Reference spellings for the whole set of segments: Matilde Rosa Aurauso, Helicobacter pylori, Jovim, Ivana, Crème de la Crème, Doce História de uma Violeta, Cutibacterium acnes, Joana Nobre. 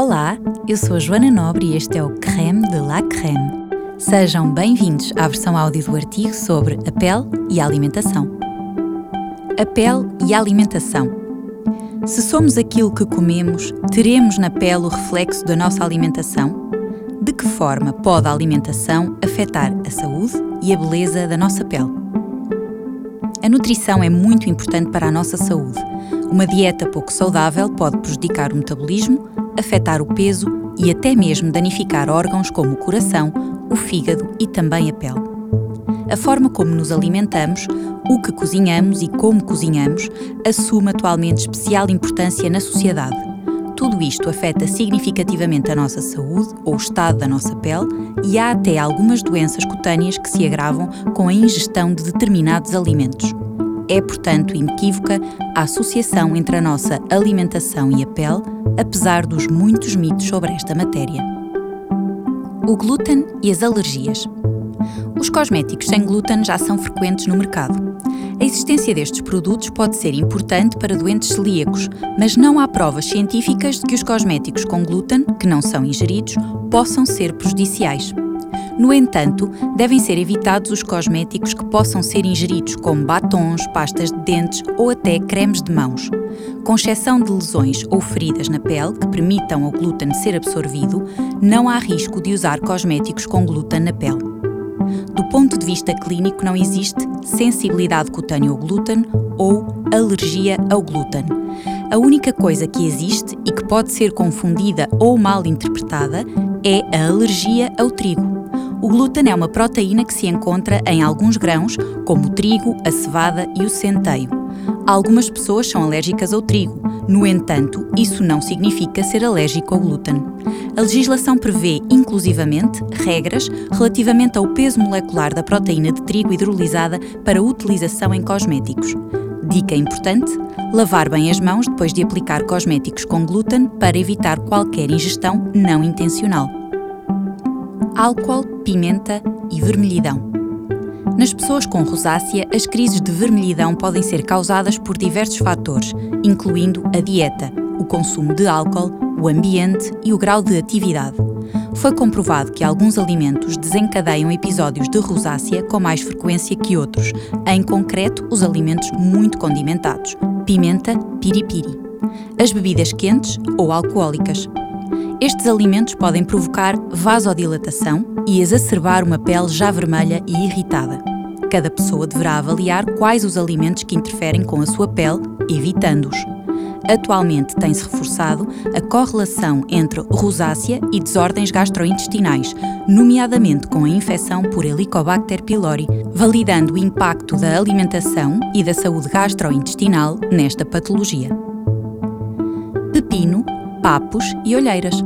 Olá, eu sou a Joana Nobre e este é o Crème de la Crème. Sejam bem-vindos à versão áudio do artigo sobre a pele e a alimentação. A pele e a alimentação. Se somos aquilo que comemos, teremos na pele o reflexo da nossa alimentação? De que forma pode a alimentação afetar a saúde e a beleza da nossa pele? A nutrição é muito importante para a nossa saúde. Uma dieta pouco saudável pode prejudicar o metabolismo, afetar o peso e até mesmo danificar órgãos como o coração, o fígado e também a pele. A forma como nos alimentamos, o que cozinhamos e como cozinhamos, assume atualmente especial importância na sociedade. Tudo isto afeta significativamente a nossa saúde ou o estado da nossa pele e há até algumas doenças cutâneas que se agravam com a ingestão de determinados alimentos. É, portanto, inequívoca a associação entre a nossa alimentação e a pele, apesar dos muitos mitos sobre esta matéria. O glúten e as alergias. Os cosméticos sem glúten já são frequentes no mercado. A existência destes produtos pode ser importante para doentes celíacos, mas não há provas científicas de que os cosméticos com glúten, que não são ingeridos, possam ser prejudiciais. No entanto, devem ser evitados os cosméticos que possam ser ingeridos, como batons, pastas de dentes ou até cremes de mãos. Com exceção de lesões ou feridas na pele que permitam ao glúten ser absorvido, não há risco de usar cosméticos com glúten na pele. Do ponto de vista clínico, não existe sensibilidade cutânea ao glúten ou alergia ao glúten. A única coisa que existe e que pode ser confundida ou mal interpretada é a alergia ao trigo. O glúten é uma proteína que se encontra em alguns grãos, como o trigo, a cevada e o centeio. Algumas pessoas são alérgicas ao trigo. No entanto, isso não significa ser alérgico ao glúten. A legislação prevê, inclusivamente, regras relativamente ao peso molecular da proteína de trigo hidrolisada para utilização em cosméticos. Dica importante: lavar bem as mãos depois de aplicar cosméticos com glúten para evitar qualquer ingestão não intencional. Álcool, pimenta e vermelhidão. Nas pessoas com rosácea, as crises de vermelhidão podem ser causadas por diversos fatores, incluindo a dieta, o consumo de álcool, o ambiente e o grau de atividade. Foi comprovado que alguns alimentos desencadeiam episódios de rosácea com mais frequência que outros, em concreto os alimentos muito condimentados, pimenta, piripiri, as bebidas quentes ou alcoólicas. Estes alimentos podem provocar vasodilatação e exacerbar uma pele já vermelha e irritada. Cada pessoa deverá avaliar quais os alimentos que interferem com a sua pele, evitando-os. Atualmente tem-se reforçado a correlação entre rosácea e desordens gastrointestinais, nomeadamente com a infecção por Helicobacter pylori, validando o impacto da alimentação e da saúde gastrointestinal nesta patologia. Pepino, papos e olheiras.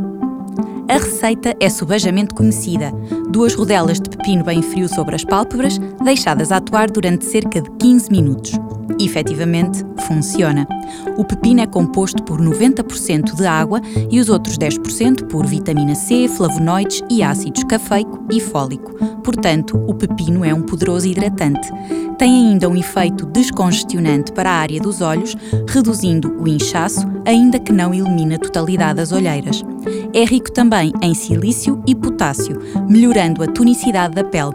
A receita é subejamente conhecida: 2 rodelas de pepino bem frio sobre as pálpebras, deixadas a atuar durante cerca de 15 minutos. Efetivamente, funciona. O pepino é composto por 90% de água e os outros 10% por vitamina C, flavonoides e ácidos cafeico e fólico. Portanto, o pepino é um poderoso hidratante. Tem ainda um efeito descongestionante para a área dos olhos, reduzindo o inchaço, ainda que não elimina a totalidade das olheiras. É rico também em silício e potássio, melhorando a tonicidade da pele.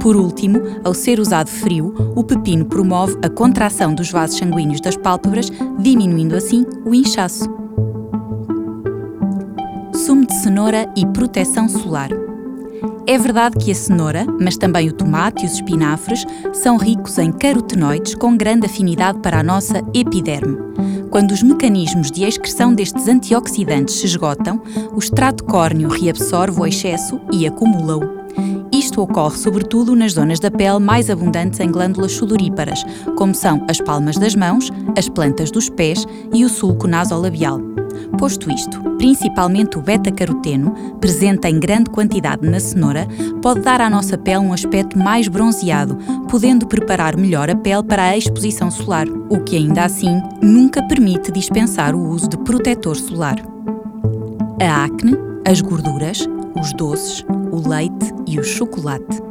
Por último, ao ser usado frio, o pepino promove a contração dos vasos sanguíneos das pálpebras, diminuindo assim o inchaço. Sumo de cenoura e proteção solar. É verdade que a cenoura, mas também o tomate e os espinafres, são ricos em carotenoides com grande afinidade para a nossa epiderme. Quando os mecanismos de excreção destes antioxidantes se esgotam, o extrato córneo reabsorve o excesso e acumula-o. Isto ocorre sobretudo nas zonas da pele mais abundantes em glândulas sudoríparas, como são as palmas das mãos, as plantas dos pés e o sulco nasolabial. Posto isto, principalmente o beta-caroteno, presente em grande quantidade na cenoura, pode dar à nossa pele um aspecto mais bronzeado, podendo preparar melhor a pele para a exposição solar, o que ainda assim nunca permite dispensar o uso de protetor solar. A acne, as gorduras, os doces, o leite e o chocolate.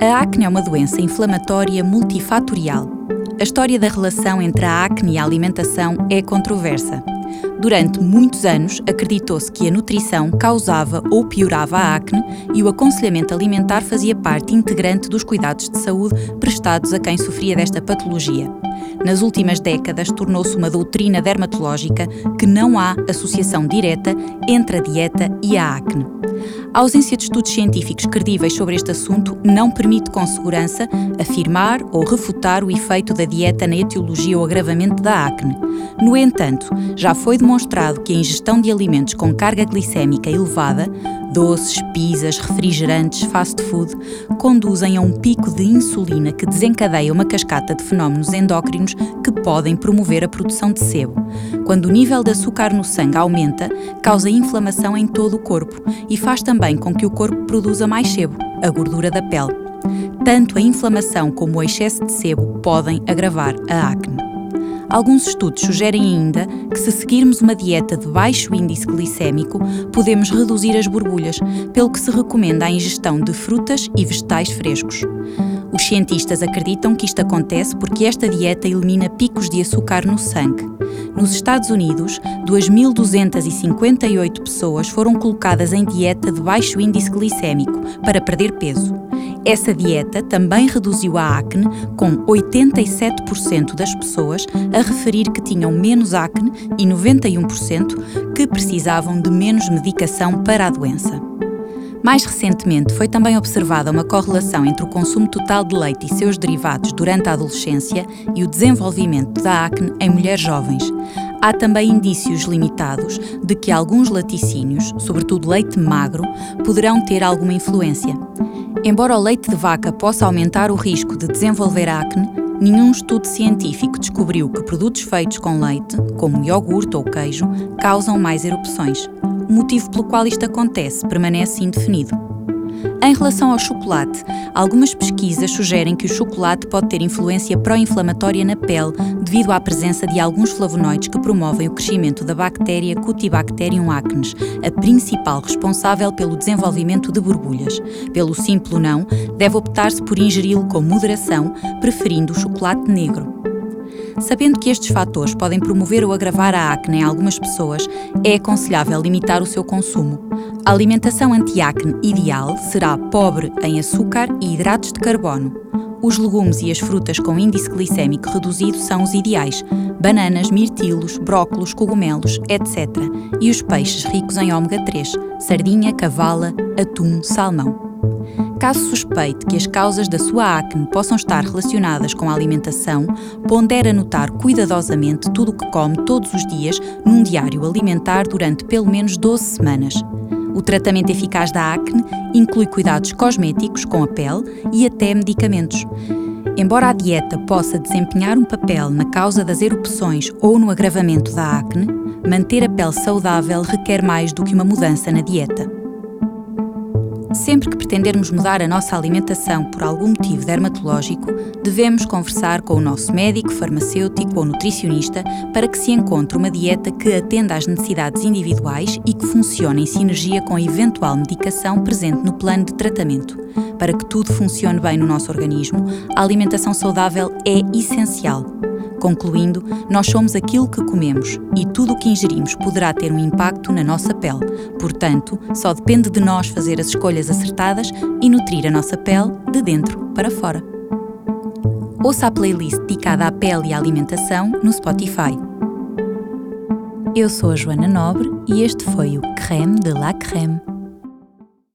A acne é uma doença inflamatória multifatorial. A história da relação entre a acne e a alimentação é controversa. Durante muitos anos, acreditou-se que a nutrição causava ou piorava a acne e o aconselhamento alimentar fazia parte integrante dos cuidados de saúde prestados a quem sofria desta patologia. Nas últimas décadas, tornou-se uma doutrina dermatológica que não há associação direta entre a dieta e a acne. A ausência de estudos científicos credíveis sobre este assunto não permite com segurança afirmar ou refutar o efeito da dieta na etiologia ou agravamento da acne. No entanto, já foi demonstrado que a ingestão de alimentos com carga glicémica elevada, doces, pizzas, refrigerantes, fast food, conduzem a um pico de insulina que desencadeia uma cascata de fenómenos endócrinos que podem promover a produção de sebo. Quando o nível de açúcar no sangue aumenta, causa inflamação em todo o corpo e faz também com que o corpo produza mais sebo, a gordura da pele. Tanto a inflamação como o excesso de sebo podem agravar a acne. Alguns estudos sugerem ainda que, se seguirmos uma dieta de baixo índice glicémico, podemos reduzir as borbulhas, pelo que se recomenda a ingestão de frutas e vegetais frescos. Os cientistas acreditam que isto acontece porque esta dieta elimina picos de açúcar no sangue. Nos Estados Unidos, 2.258 pessoas foram colocadas em dieta de baixo índice glicémico para perder peso. Essa dieta também reduziu a acne, com 87% das pessoas a referir que tinham menos acne e 91% que precisavam de menos medicação para a doença. Mais recentemente, foi também observada uma correlação entre o consumo total de leite e seus derivados durante a adolescência e o desenvolvimento da acne em mulheres jovens. Há também indícios limitados de que alguns laticínios, sobretudo leite magro, poderão ter alguma influência. Embora o leite de vaca possa aumentar o risco de desenvolver acne, nenhum estudo científico descobriu que produtos feitos com leite, como iogurte ou queijo, causam mais erupções. O motivo pelo qual isto acontece permanece indefinido. Em relação ao chocolate, algumas pesquisas sugerem que o chocolate pode ter influência pró-inflamatória na pele devido à presença de alguns flavonoides que promovem o crescimento da bactéria Cutibacterium acnes, a principal responsável pelo desenvolvimento de borbulhas. Pelo simples não, deve optar-se por ingeri-lo com moderação, preferindo o chocolate negro. Sabendo que estes fatores podem promover ou agravar a acne em algumas pessoas, é aconselhável limitar o seu consumo. A alimentação anti-acne ideal será pobre em açúcar e hidratos de carbono. Os legumes e as frutas com índice glicémico reduzido são os ideais: bananas, mirtilos, brócolos, cogumelos, etc. E os peixes ricos em ômega 3, sardinha, cavala, atum, salmão. Caso suspeite que as causas da sua acne possam estar relacionadas com a alimentação, pondere anotar cuidadosamente tudo o que come todos os dias num diário alimentar durante pelo menos 12 semanas. O tratamento eficaz da acne inclui cuidados cosméticos com a pele e até medicamentos. Embora a dieta possa desempenhar um papel na causa das erupções ou no agravamento da acne, manter a pele saudável requer mais do que uma mudança na dieta. Sempre que pretendermos mudar a nossa alimentação por algum motivo dermatológico, devemos conversar com o nosso médico, farmacêutico ou nutricionista para que se encontre uma dieta que atenda às necessidades individuais e que funcione em sinergia com a eventual medicação presente no plano de tratamento. Para que tudo funcione bem no nosso organismo, a alimentação saudável é essencial. Concluindo, nós somos aquilo que comemos e tudo o que ingerimos poderá ter um impacto na nossa pele. Portanto, só depende de nós fazer as escolhas acertadas e nutrir a nossa pele de dentro para fora. Ouça a playlist dedicada à pele e à alimentação no Spotify. Eu sou a Joana Nobre e este foi o Crème de la Crème.